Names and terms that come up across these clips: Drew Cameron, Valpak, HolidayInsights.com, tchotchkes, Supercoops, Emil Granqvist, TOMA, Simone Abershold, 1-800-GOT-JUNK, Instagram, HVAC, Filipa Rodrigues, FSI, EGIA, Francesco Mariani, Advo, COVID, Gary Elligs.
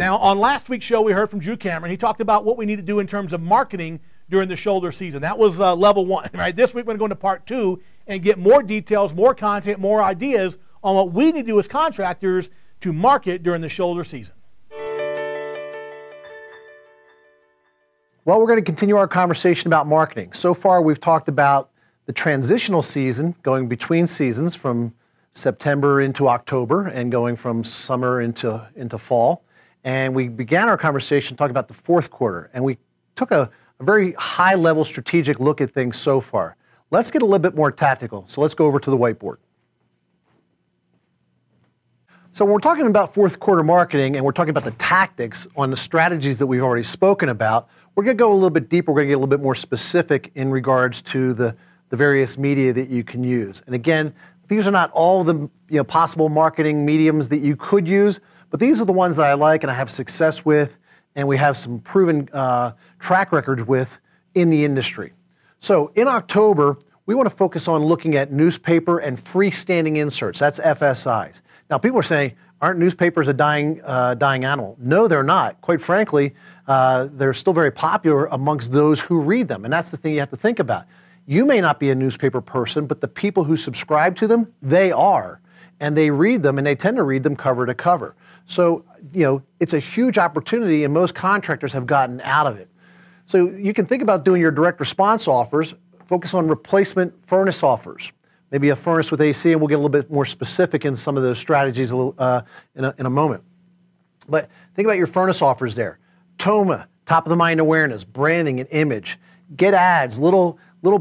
Now, on last week's show, we heard from Drew Cameron. He talked about what we need to do in terms of marketing during the shoulder season. That was level one, right? This week, we're going to go into part two and get more details, more content, more ideas on what we need to do as contractors to market during the shoulder season. Well, we're going to continue our conversation about marketing. So far, we've talked about the transitional season, going between seasons from September into October and going from summer into fall. And we began our conversation talking about the fourth quarter, and we took a very high-level strategic look at things so far. Let's get a little bit more tactical, so let's go over to the whiteboard. So when we're talking about fourth quarter marketing and we're talking about the tactics on the strategies that we've already spoken about, we're going to go a little bit deeper. We're going to get a little bit more specific in regards to the various media that you can use. And again, these are not all the possible marketing mediums that you could use, but these are the ones that I like and I have success with, and we have some proven track records with in the industry. So in October, we want to focus on looking at newspaper and freestanding inserts. That's FSIs. Now, people are saying, aren't newspapers a dying animal? No, they're not. Quite frankly, they're still very popular amongst those who read them, and that's the thing you have to think about. You may not be a newspaper person, but the people who subscribe to them, they are, and they read them, and they tend to read them cover to cover. So, it's a huge opportunity, and most contractors have gotten out of it. So you can think about doing your direct response offers, focus on replacement furnace offers, maybe a furnace with AC, and we'll get a little bit more specific in some of those strategies in a moment. But think about your furnace offers there. TOMA, top of the mind awareness, branding and image. Get ads, little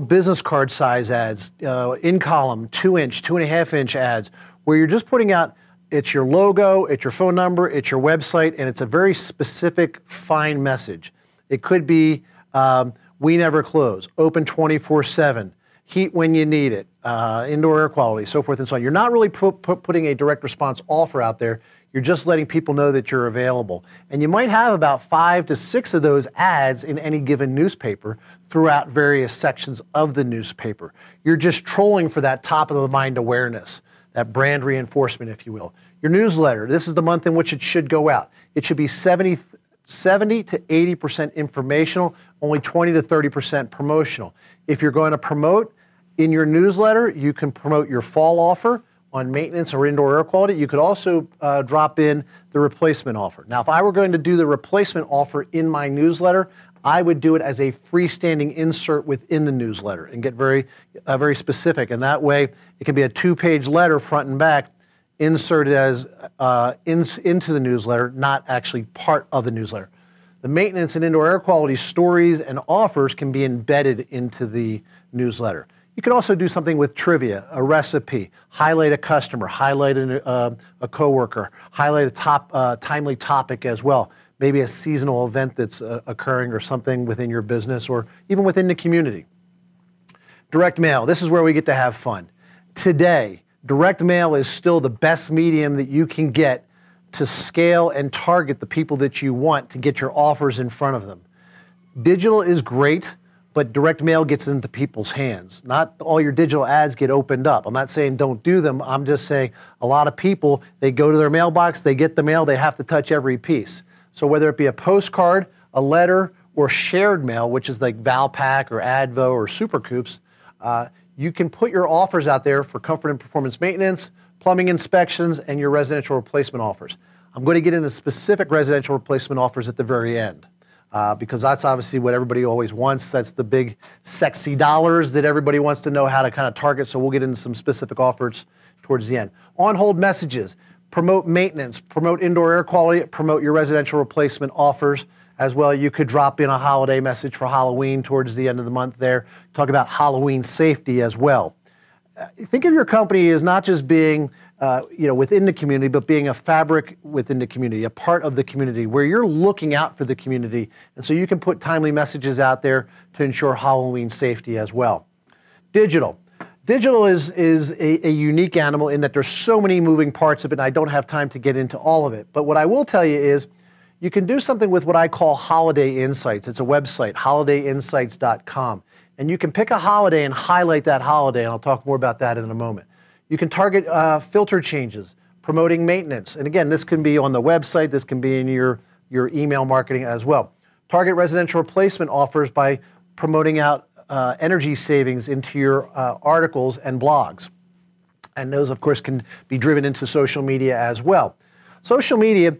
business card size ads, in column, 2-inch, 2.5-inch ads, where you're just putting out, it's your logo, it's your phone number, it's your website, and it's a very specific, fine message. It could be, we never close, open 24/7, heat when you need it, indoor air quality, so forth and so on. You're not really putting a direct response offer out there. You're just letting people know that you're available. And you might have about 5 to 6 of those ads in any given newspaper throughout various sections of the newspaper. You're just trolling for that top of the mind awareness, that brand reinforcement, if you will. Your newsletter, this is the month in which it should go out. It should be 70 to 80% informational, only 20 to 30% promotional. If you're going to promote in your newsletter, you can promote your fall offer on maintenance or indoor air quality. You could also drop in the replacement offer. Now, if I were going to do the replacement offer in my newsletter, I would do it as a freestanding insert within the newsletter and get very specific. And that way, it can be a 2-page letter front and back, inserted as into the newsletter, not actually part of the newsletter. The maintenance and indoor air quality stories and offers can be embedded into the newsletter. You can also do something with trivia, a recipe, highlight a customer, highlight a coworker, highlight a timely topic as well, maybe a seasonal event that's occurring or something within your business or even within the community. Direct mail, this is where we get to have fun. Today, direct mail is still the best medium that you can get to scale and target the people that you want to get your offers in front of them. Digital is great, but direct mail gets into people's hands. Not all your digital ads get opened up. I'm not saying don't do them. I'm just saying a lot of people, they go to their mailbox, they get the mail, they have to touch every piece. So whether it be a postcard, a letter, or shared mail, which is like Valpak or Advo or Supercoops, you can put your offers out there for comfort and performance maintenance, plumbing inspections, and your residential replacement offers. I'm going to get into specific residential replacement offers at the very end, because that's obviously what everybody always wants. That's the big sexy dollars that everybody wants to know how to kind of target, so we'll get into some specific offers towards the end. On-hold messages, promote maintenance, promote indoor air quality, promote your residential replacement offers. As well, you could drop in a holiday message for Halloween towards the end of the month there. Talk about Halloween safety as well. Think of your company as not just being within the community, but being a fabric within the community, a part of the community, where you're looking out for the community. And so you can put timely messages out there to ensure Halloween safety as well. Digital. Digital is a unique animal in that there's so many moving parts of it, and I don't have time to get into all of it. But what I will tell you is, you can do something with what I call Holiday Insights. It's a website, HolidayInsights.com. And you can pick a holiday and highlight that holiday, and I'll talk more about that in a moment. You can target filter changes, promoting maintenance. And again, this can be on the website, this can be in your your email marketing as well. Target residential replacement offers by promoting out energy savings into your articles and blogs. And those, of course, can be driven into social media as well. Social media,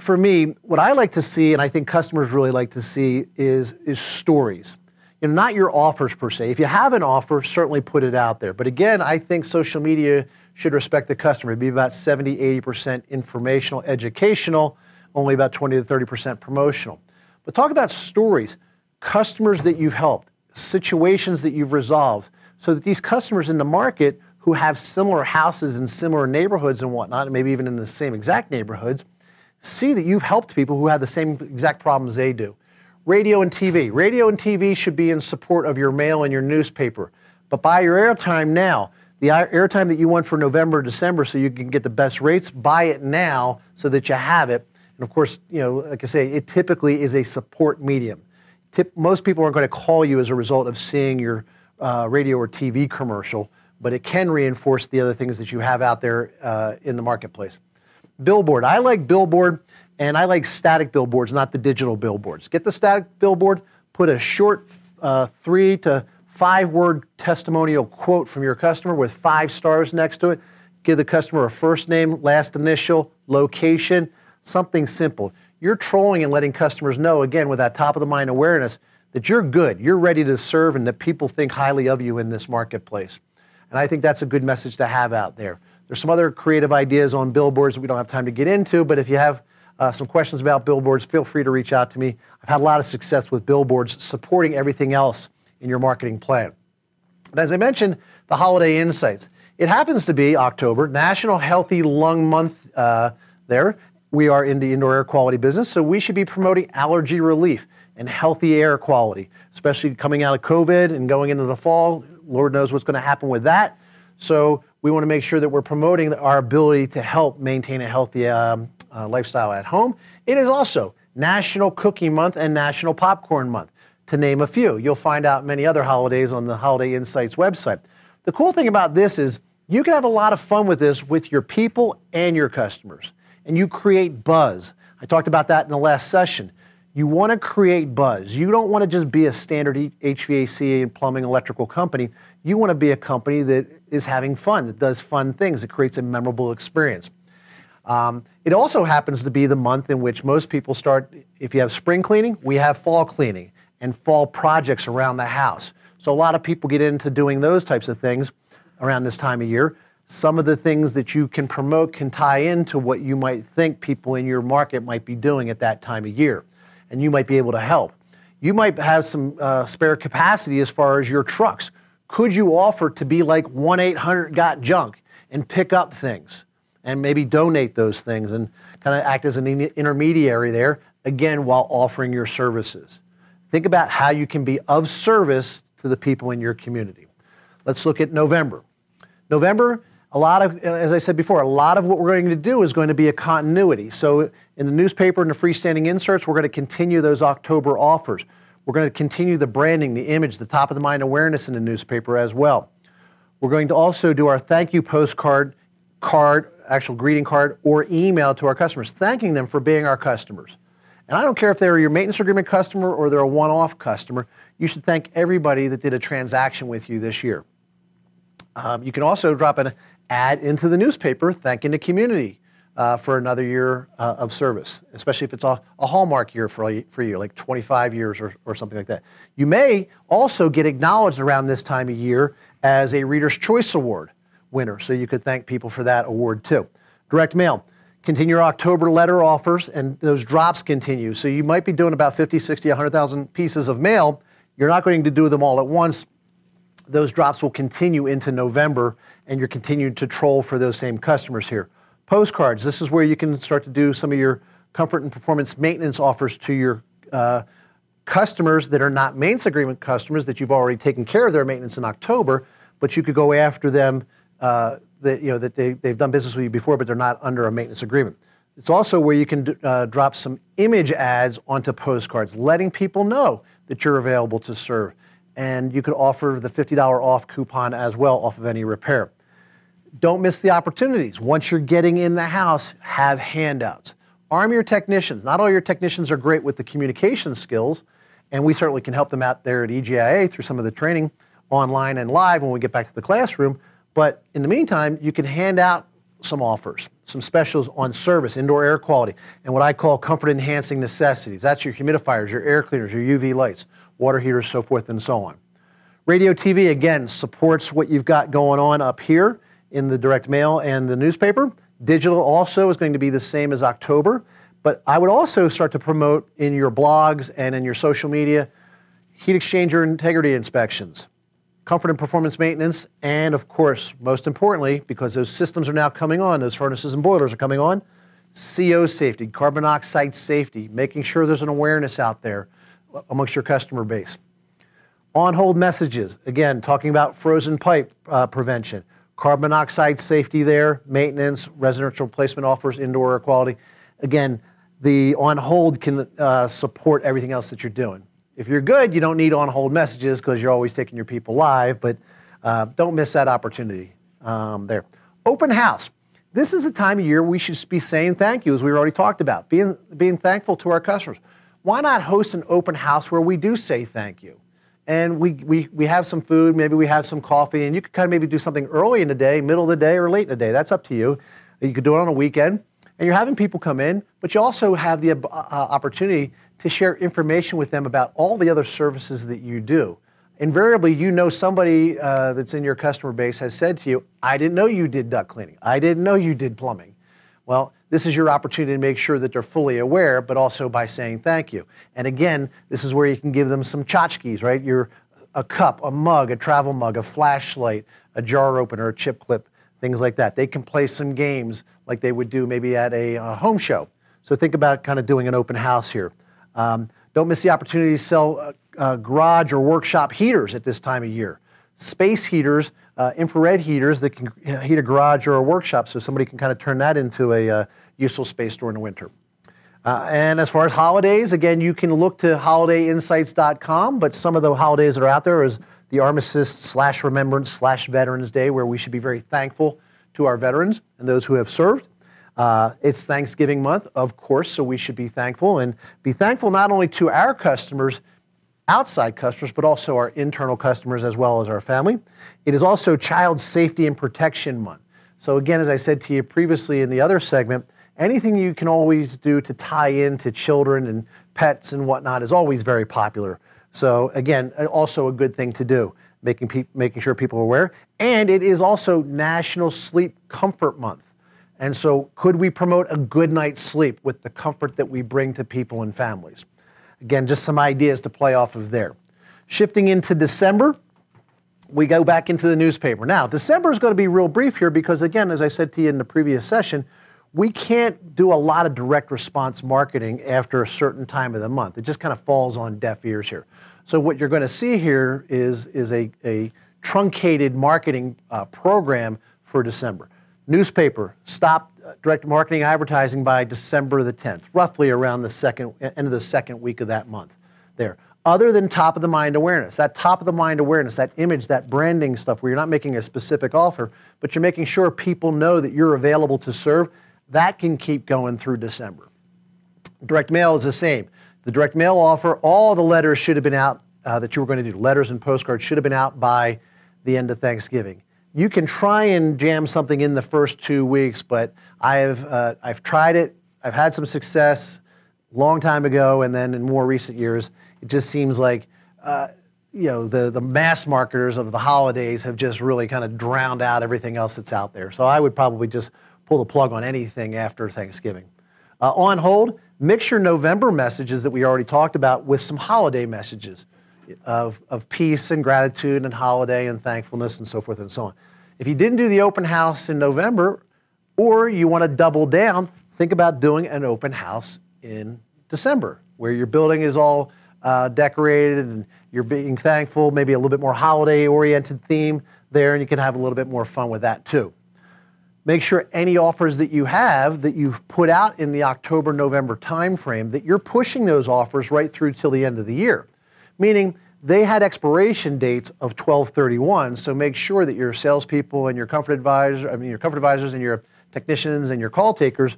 for me, what I like to see, and I think customers really like to see, is stories. You know, not your offers per se. If you have an offer, certainly put it out there. But again, I think social media should respect the customer. It'd be about 70, 80% informational, educational, only about 20 to 30% promotional. But talk about stories, customers that you've helped, situations that you've resolved, so that these customers in the market who have similar houses in similar neighborhoods and whatnot, and maybe even in the same exact neighborhoods, see that you've helped people who have the same exact problems they do. Radio and TV. Radio and TV should be in support of your mail and your newspaper. But buy your airtime now. The airtime that you want for November, December, so you can get the best rates, buy it now so that you have it. And of course, you know, like I say, it typically is a support medium. Most people aren't going to call you as a result of seeing your radio or TV commercial, but it can reinforce the other things that you have out there in the marketplace. Billboard. I like billboard, and I like static billboards, not the digital billboards. Get the static billboard, put a short 3 to 5 word testimonial quote from your customer with 5 stars next to it. Give the customer a first name, last initial, location, something simple. You're trolling and letting customers know, again, with that top of the mind awareness, that you're good, you're ready to serve, and that people think highly of you in this marketplace. And I think that's a good message to have out there. There's some other creative ideas on billboards that we don't have time to get into, but if you have some questions about billboards, feel free to reach out to me. I've had a lot of success with billboards supporting everything else in your marketing plan. But as I mentioned, the Holiday Insights. It happens to be October, National Healthy Lung Month there. We are in the indoor air quality business, so we should be promoting allergy relief and healthy air quality, especially coming out of COVID and going into the fall. Lord knows what's going to happen with that. So we want to make sure that we're promoting our ability to help maintain a healthy lifestyle at home. It is also National Cookie Month and National Popcorn Month, to name a few. You'll find out many other holidays on the Holiday Insights website. The cool thing about this is you can have a lot of fun with this with your people and your customers, and you create buzz. I talked about that in the last session. You want to create buzz. You don't want to just be a standard HVAC and plumbing electrical company. You want to be a company that is having fun, that does fun things, that creates a memorable experience. It also happens to be the month in which most people start, if you have spring cleaning, we have fall cleaning and fall projects around the house. So a lot of people get into doing those types of things around this time of year. Some of the things that you can promote can tie into what you might think people in your market might be doing at that time of year, and you might be able to help. You might have some spare capacity as far as your trucks. Could you offer to be like 1-800-GOT-JUNK and pick up things and maybe donate those things and kind of act as an intermediary there, again, while offering your services? Think about how you can be of service to the people in your community. Let's look at November. November, a lot of, as I said before, a lot of what we're going to do is going to be a continuity. So in the newspaper and the freestanding inserts, we're going to continue those October offers. We're going to continue the branding, the image, the top of the mind awareness in the newspaper as well. We're going to also do our thank you postcard, actual greeting card, or email to our customers, thanking them for being our customers. And I don't care if they're your maintenance agreement customer or they're a one-off customer, you should thank everybody that did a transaction with you this year. You can also drop an ad into the newspaper thanking the community for another year of service, especially if it's a hallmark year for you, like 25 years or something like that. You may also get acknowledged around this time of year as a Reader's Choice Award winner, so you could thank people for that award too. Direct mail. Continue your October letter offers, and those drops continue. So you might be doing about 50, 60, 100,000 pieces of mail. You're not going to do them all at once. Those drops will continue into November, and you're continuing to troll for those same customers here. Postcards, this is where you can start to do some of your comfort and performance maintenance offers to your customers that are not maintenance agreement customers, that you've already taken care of their maintenance in October, but you could go after them that, you know, that they've done business with you before, but they're not under a maintenance agreement. It's also where you can drop some image ads onto postcards, letting people know that you're available to serve. And you could offer the $50 off coupon as well off of any repair. Don't miss the opportunities. Once you're getting in the house, have handouts. Arm your technicians. Not all your technicians are great with the communication skills, and we certainly can help them out there at EGIA through some of the training online and live when we get back to the classroom. But in the meantime, you can hand out some offers, some specials on service, indoor air quality, and what I call comfort-enhancing necessities. That's your humidifiers, your air cleaners, your UV lights, water heaters, so forth and so on. Radio TV, again, supports what you've got going on up here in the direct mail and the newspaper. Digital also is going to be the same as October, but I would also start to promote in your blogs and in your social media heat exchanger integrity inspections, comfort and performance maintenance, and of course, most importantly, because those systems are now coming on, those furnaces and boilers are coming on, CO safety, carbon monoxide safety, making sure there's an awareness out there amongst your customer base. On-hold messages, again, talking about frozen pipe prevention, carbon monoxide safety there, maintenance, residential replacement offers, indoor air quality. Again, the on-hold can support everything else that you're doing. If you're good, you don't need on-hold messages because you're always taking your people live, but don't miss that opportunity there. Open house. This is the time of year we should be saying thank you, as we already talked about, being thankful to our customers. Why not host an open house where we do say thank you? And we have some food, maybe we have some coffee, and you could kind of maybe do something early in the day, middle of the day, or late in the day. That's up to you. You could do it on a weekend, and you're having people come in, but you also have the opportunity to share information with them about all the other services that you do. Invariably, you know somebody that's in your customer base has said to you, I didn't know you did duct cleaning. I didn't know you did plumbing. Well, this is your opportunity to make sure that they're fully aware, but also by saying thank you. And again, this is where you can give them some tchotchkes, right? A cup, a mug, a travel mug, a flashlight, a jar opener, a chip clip, things like that. They can play some games like they would do maybe at a home show. So think about kind of doing an open house here. Don't miss the opportunity to sell garage or workshop heaters at this time of year. Space heaters, infrared heaters that can heat a garage or a workshop, so somebody can kind of turn that into a useful space during the winter. And as far as holidays, again, you can look to HolidayInsights.com, but some of the holidays that are out there is the Armistice/Remembrance/Veterans Day, where we should be very thankful to our veterans and those who have served. It's Thanksgiving month, of course, so we should be thankful, and be thankful not only to our customers, outside customers, but also our internal customers as well as our family. It is also Child Safety and Protection Month. So again, as I said to you previously in the other segment, anything you can always do to tie into children and pets and whatnot is always very popular. So again, also a good thing to do, making sure people are aware. And it is also National Sleep Comfort Month. And so could we promote a good night's sleep with the comfort that we bring to people and families? Again, just some ideas to play off of there. Shifting into December, we go back into the newspaper. Now, December is going to be real brief here because, again, as I said to you in the previous session, we can't do a lot of direct response marketing after a certain time of the month. It just kind of falls on deaf ears here. So what you're going to see here is a truncated marketing program for December. Newspaper stopped direct marketing advertising by December the 10th, roughly around the end of the second week of that month there. Other than top of the mind awareness, that top of the mind awareness, that image, that branding stuff where you're not making a specific offer, but you're making sure people know that you're available to serve, that can keep going through December. Direct mail is the same. The direct mail offer, all the letters should have been out that you were going to do. Letters and postcards should have been out by the end of Thanksgiving. You can try and jam something in the first 2 weeks, but I've tried it. I've had some success a long time ago, and then in more recent years, it just seems like you know, the mass marketers of the holidays have just really kind of drowned out everything else that's out there. So I would probably just pull the plug on anything after Thanksgiving. On hold, mix your November messages that we already talked about with some holiday messages. Of peace and gratitude and holiday and thankfulness and so forth and so on. If you didn't do the open house in November, or you want to double down, think about doing an open house in December, where your building is all decorated and you're being thankful, maybe a little bit more holiday-oriented theme there, and you can have a little bit more fun with that too. Make sure any offers that you have, that you've put out in the October-November timeframe, that you're pushing those offers right through till the end of the year. Meaning they had expiration dates of 12/31, so make sure that your salespeople and your comfort advisors and your technicians and your call takers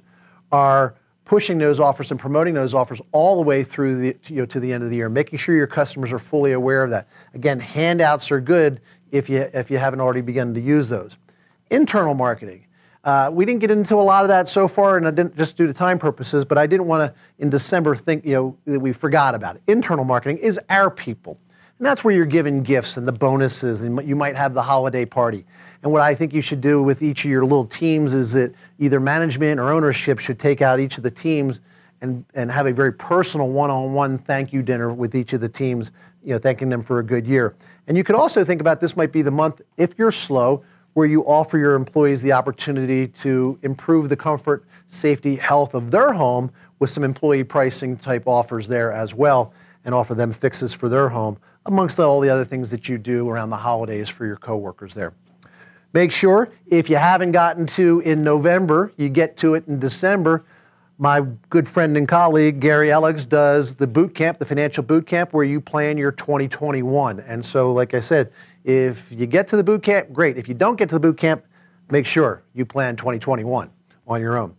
are pushing those offers and promoting those offers all the way through the, to the end of the year, making sure your customers are fully aware of that. Again, handouts are good if you haven't already begun to use those. Internal marketing. We didn't get into a lot of that so far, and I didn't just due to time purposes, but I didn't want to in December think that we forgot about it. Internal marketing is our people. And that's where you're giving gifts and the bonuses, and you might have the holiday party. And what I think you should do with each of your little teams is that either management or ownership should take out each of the teams and have a very personal one-on-one thank you dinner with each of the teams, thanking them for a good year. And you could also think about this might be the month, if you're slow, where you offer your employees the opportunity to improve the comfort, safety, health of their home with some employee pricing type offers there as well, and offer them fixes for their home, amongst all the other things that you do around the holidays for your coworkers there. Make sure, if you haven't gotten to in November, you get to it in December. My good friend and colleague, Gary Elligs, does the boot camp, the financial boot camp, where you plan your 2021. And so, like I said, if you get to the boot camp, great. If you don't get to the boot camp, make sure you plan 2021 on your own.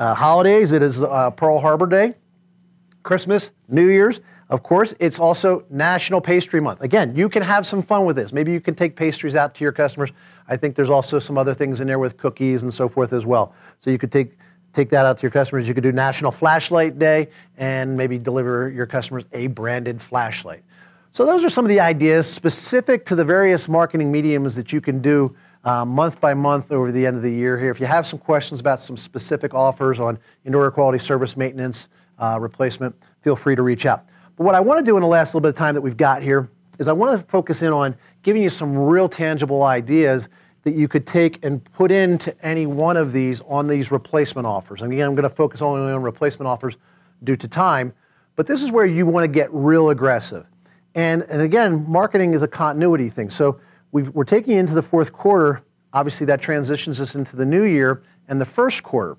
Holidays, it is Pearl Harbor Day, Christmas, New Year's. Of course, it's also National Pastry Month. Again, you can have some fun with this. Maybe you can take pastries out to your customers. I think there's also some other things in there with cookies and so forth as well. So you could take that out to your customers. You could do National Flashlight Day and maybe deliver your customers a branded flashlight. So those are some of the ideas specific to the various marketing mediums that you can do month by month over the end of the year here. If you have some questions about some specific offers on indoor air quality service maintenance, replacement, feel free to reach out. But what I want to do in the last little bit of time that we've got here is I want to focus in on giving you some real tangible ideas that you could take and put into any one of these on these replacement offers. And again, I'm going to focus only on replacement offers due to time, but this is where you want to get real aggressive. And again, marketing is a continuity thing. So we're taking into the fourth quarter, obviously that transitions us into the new year and the first quarter.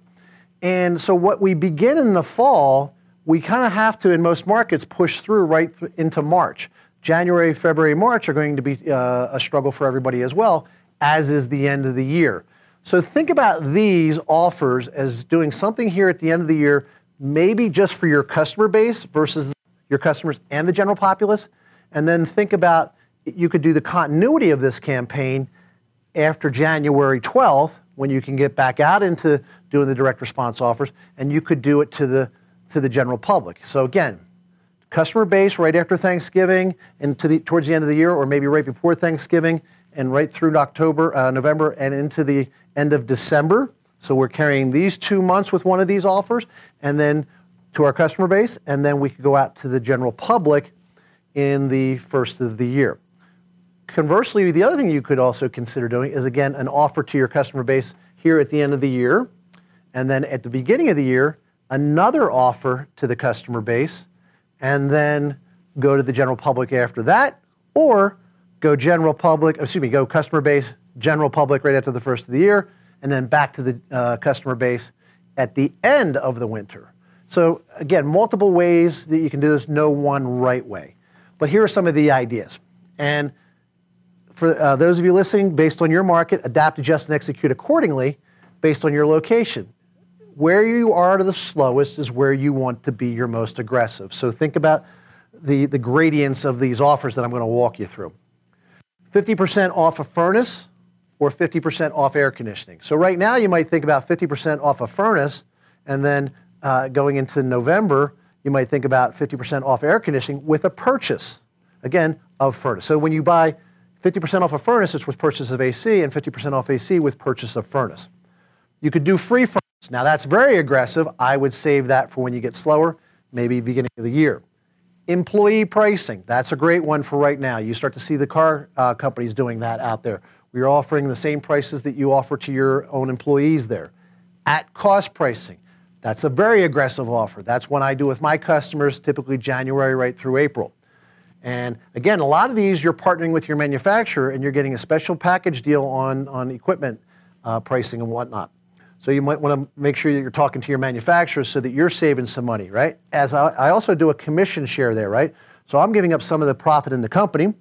And so what we begin in the fall, we kind of have to, in most markets, push through right into March. January, February, March are going to be a struggle for everybody as well, as is the end of the year. So think about these offers as doing something here at the end of the year, maybe just for your customer base versus your customers and the general populace. And then think about, you could do the continuity of this campaign after January 12th, when you can get back out into doing the direct response offers, and you could do it to the general public. So again, customer base right after Thanksgiving and towards the end of the year, or maybe right before Thanksgiving, and right through October, November, and into the end of December. So we're carrying these 2 months with one of these offers, and then to our customer base, and then we could go out to the general public in the first of the year. Conversely, the other thing you could also consider doing is, again, an offer to your customer base here at the end of the year, and then at the beginning of the year, another offer to the customer base, and then go to the general public after that, or go general public, excuse me, go customer base, general public right after the first of the year, and then back to the customer base at the end of the winter. So again, multiple ways that you can do this, no one right way. But here are some of the ideas. And for those of you listening, based on your market, adapt, adjust, and execute accordingly based on your location. Where you are to the slowest is where you want to be your most aggressive. So think about the gradients of these offers that I'm going to walk you through. 50% off a furnace or 50% off air conditioning. So right now you might think about 50% off a furnace, and then going into November, you might think about 50% off air conditioning with a purchase, again, of furnace. So when you buy 50% off a furnace, it's with purchase of AC, and 50% off AC with purchase of furnace. You could do free furnace. Now that's very aggressive. I would save that for when you get slower, maybe beginning of the year. Employee pricing, that's a great one for right now. You start to see the car companies doing that out there. We're offering the same prices that you offer to your own employees there. At cost pricing, that's a very aggressive offer. That's one I do with my customers, typically January right through April. And again, a lot of these you're partnering with your manufacturer and you're getting a special package deal on equipment pricing and whatnot. So you might want to make sure that you're talking to your manufacturer so that you're saving some money, right? As I also do a commission share there, right? So I'm giving up some of the profit in the company.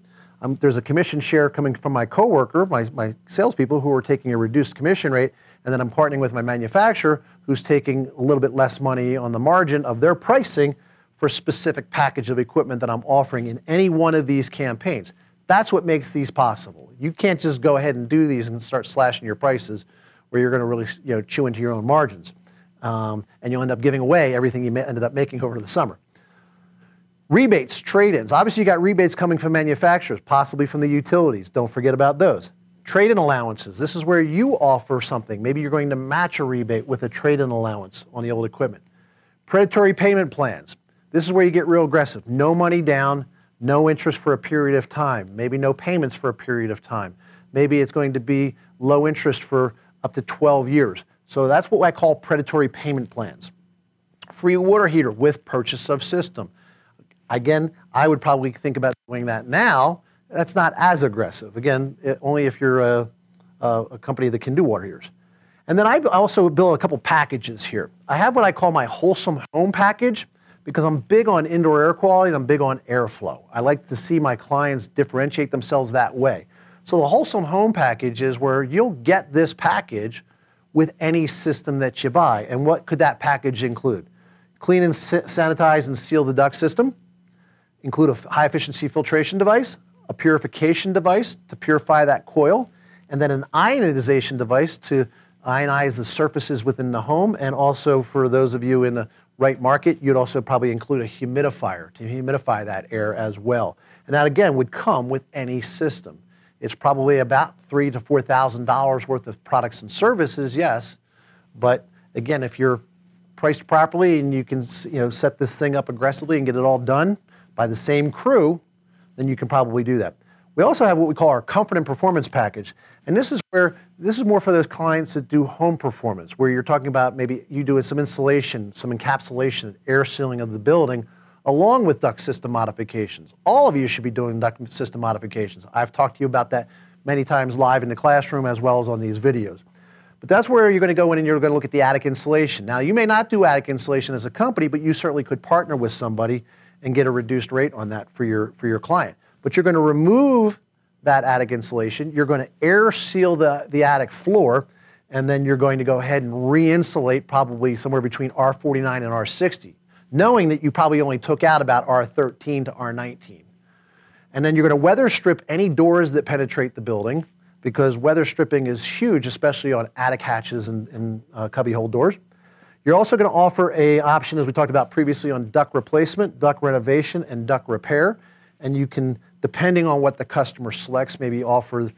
There's a commission share coming from my coworker, my salespeople who are taking a reduced commission rate, and then I'm partnering with my manufacturer who's taking a little bit less money on the margin of their pricing for a specific package of equipment that I'm offering in any one of these campaigns. That's what makes these possible. You can't just go ahead and do these and start slashing your prices where you're going to really chew into your own margins. And you'll end up giving away everything you ended up making over the summer. Rebates, trade-ins. Obviously, you got rebates coming from manufacturers, possibly from the utilities. Don't forget about those. Trade-in allowances. This is where you offer something. Maybe you're going to match a rebate with a trade-in allowance on the old equipment. Predatory payment plans. This is where you get real aggressive. No money down, no interest for a period of time, maybe no payments for a period of time. Maybe it's going to be low interest for up to 12 years. So that's what I call predatory payment plans. Free water heater with purchase of system. Again, I would probably think about doing that now. That's not as aggressive. Again, only if you're a company that can do water heaters. And then I also build a couple packages here. I have what I call my wholesome home package because I'm big on indoor air quality and I'm big on airflow. I like to see my clients differentiate themselves that way. So the wholesome home package is where you'll get this package with any system that you buy. And what could that package include? Clean and sanitize and seal the duct system. Include a high efficiency filtration device, a purification device to purify that coil, and then an ionization device to ionize the surfaces within the home. And also for those of you in the right market, you'd also probably include a humidifier to humidify that air as well. And that again would come with any system. It's probably about $3,000 to $4,000 worth of products and services, yes. But again, if you're priced properly and you can set this thing up aggressively and get it all done by the same crew, then you can probably do that. We also have what we call our comfort and performance package. And this is where, this is more for those clients that do home performance, where you're talking about maybe you doing some insulation, some encapsulation, air sealing of the building, along with duct system modifications. All of you should be doing duct system modifications. I've talked to you about that many times live in the classroom as well as on these videos. But that's where you're going to go in and you're going to look at the attic insulation. Now, you may not do attic insulation as a company, but you certainly could partner with somebody and get a reduced rate on that for your client. But you're going to remove that attic insulation, you're going to air seal the attic floor, and then you're going to go ahead and re-insulate probably somewhere between R49 and R60. Knowing that you probably only took out about R13 to R19. And then you're going to weather strip any doors that penetrate the building, because weather stripping is huge, especially on attic hatches and cubbyhole doors. You're also going to offer a option, as we talked about previously, on duct replacement, duct renovation, and duct repair. And you can, depending on what the customer selects, maybe offer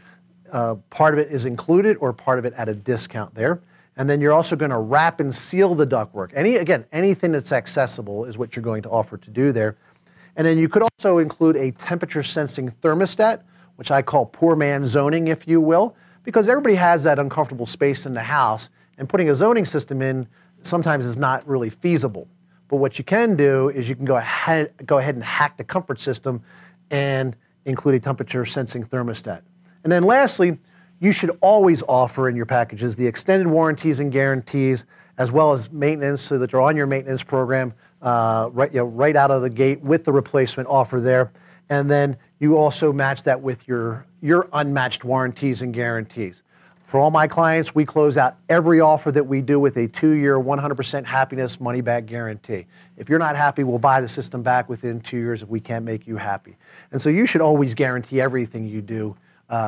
part of it is included or part of it at a discount there. And then you're also going to wrap and seal the ductwork. Again, anything that's accessible is what you're going to offer to do there. And then you could also include a temperature sensing thermostat, which I call poor man zoning, if you will, because everybody has that uncomfortable space in the house, and putting a zoning system in sometimes is not really feasible. But what you can do is you can go ahead and hack the comfort system and include a temperature sensing thermostat. And then lastly, you should always offer in your packages the extended warranties and guarantees, as well as maintenance, so that they're on your maintenance program right out of the gate with the replacement offer there. And then you also match that with your unmatched warranties and guarantees. For all my clients, we close out every offer that we do with a 2-year, 100% happiness money-back guarantee. If you're not happy, we'll buy the system back within 2 years if we can't make you happy. And so you should always guarantee everything you do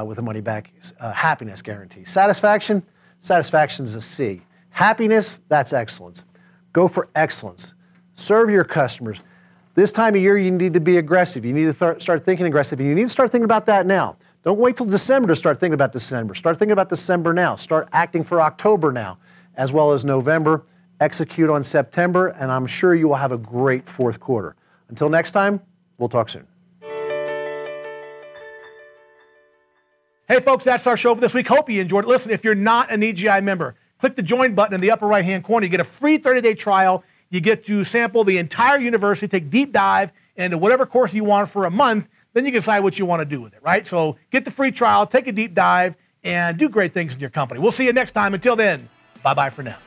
with a money-back happiness guarantee. Satisfaction is a C. Happiness, that's excellence. Go for excellence. Serve your customers. This time of year, you need to be aggressive. You need to start thinking aggressive, and you need to start thinking about that now. Don't wait till December to start thinking about December. Start thinking about December now. Start acting for October now, as well as November. Execute on September, and I'm sure you will have a great fourth quarter. Until next time, we'll talk soon. Hey folks, that's our show for this week. Hope you enjoyed it. Listen, if you're not an EGI member, click the join button in the upper right-hand corner. You get a free 30-day trial. You get to sample the entire university, take deep dive into whatever course you want for a month. Then you can decide what you want to do with it, right? So get the free trial, take a deep dive, and do great things in your company. We'll see you next time. Until then, bye-bye for now.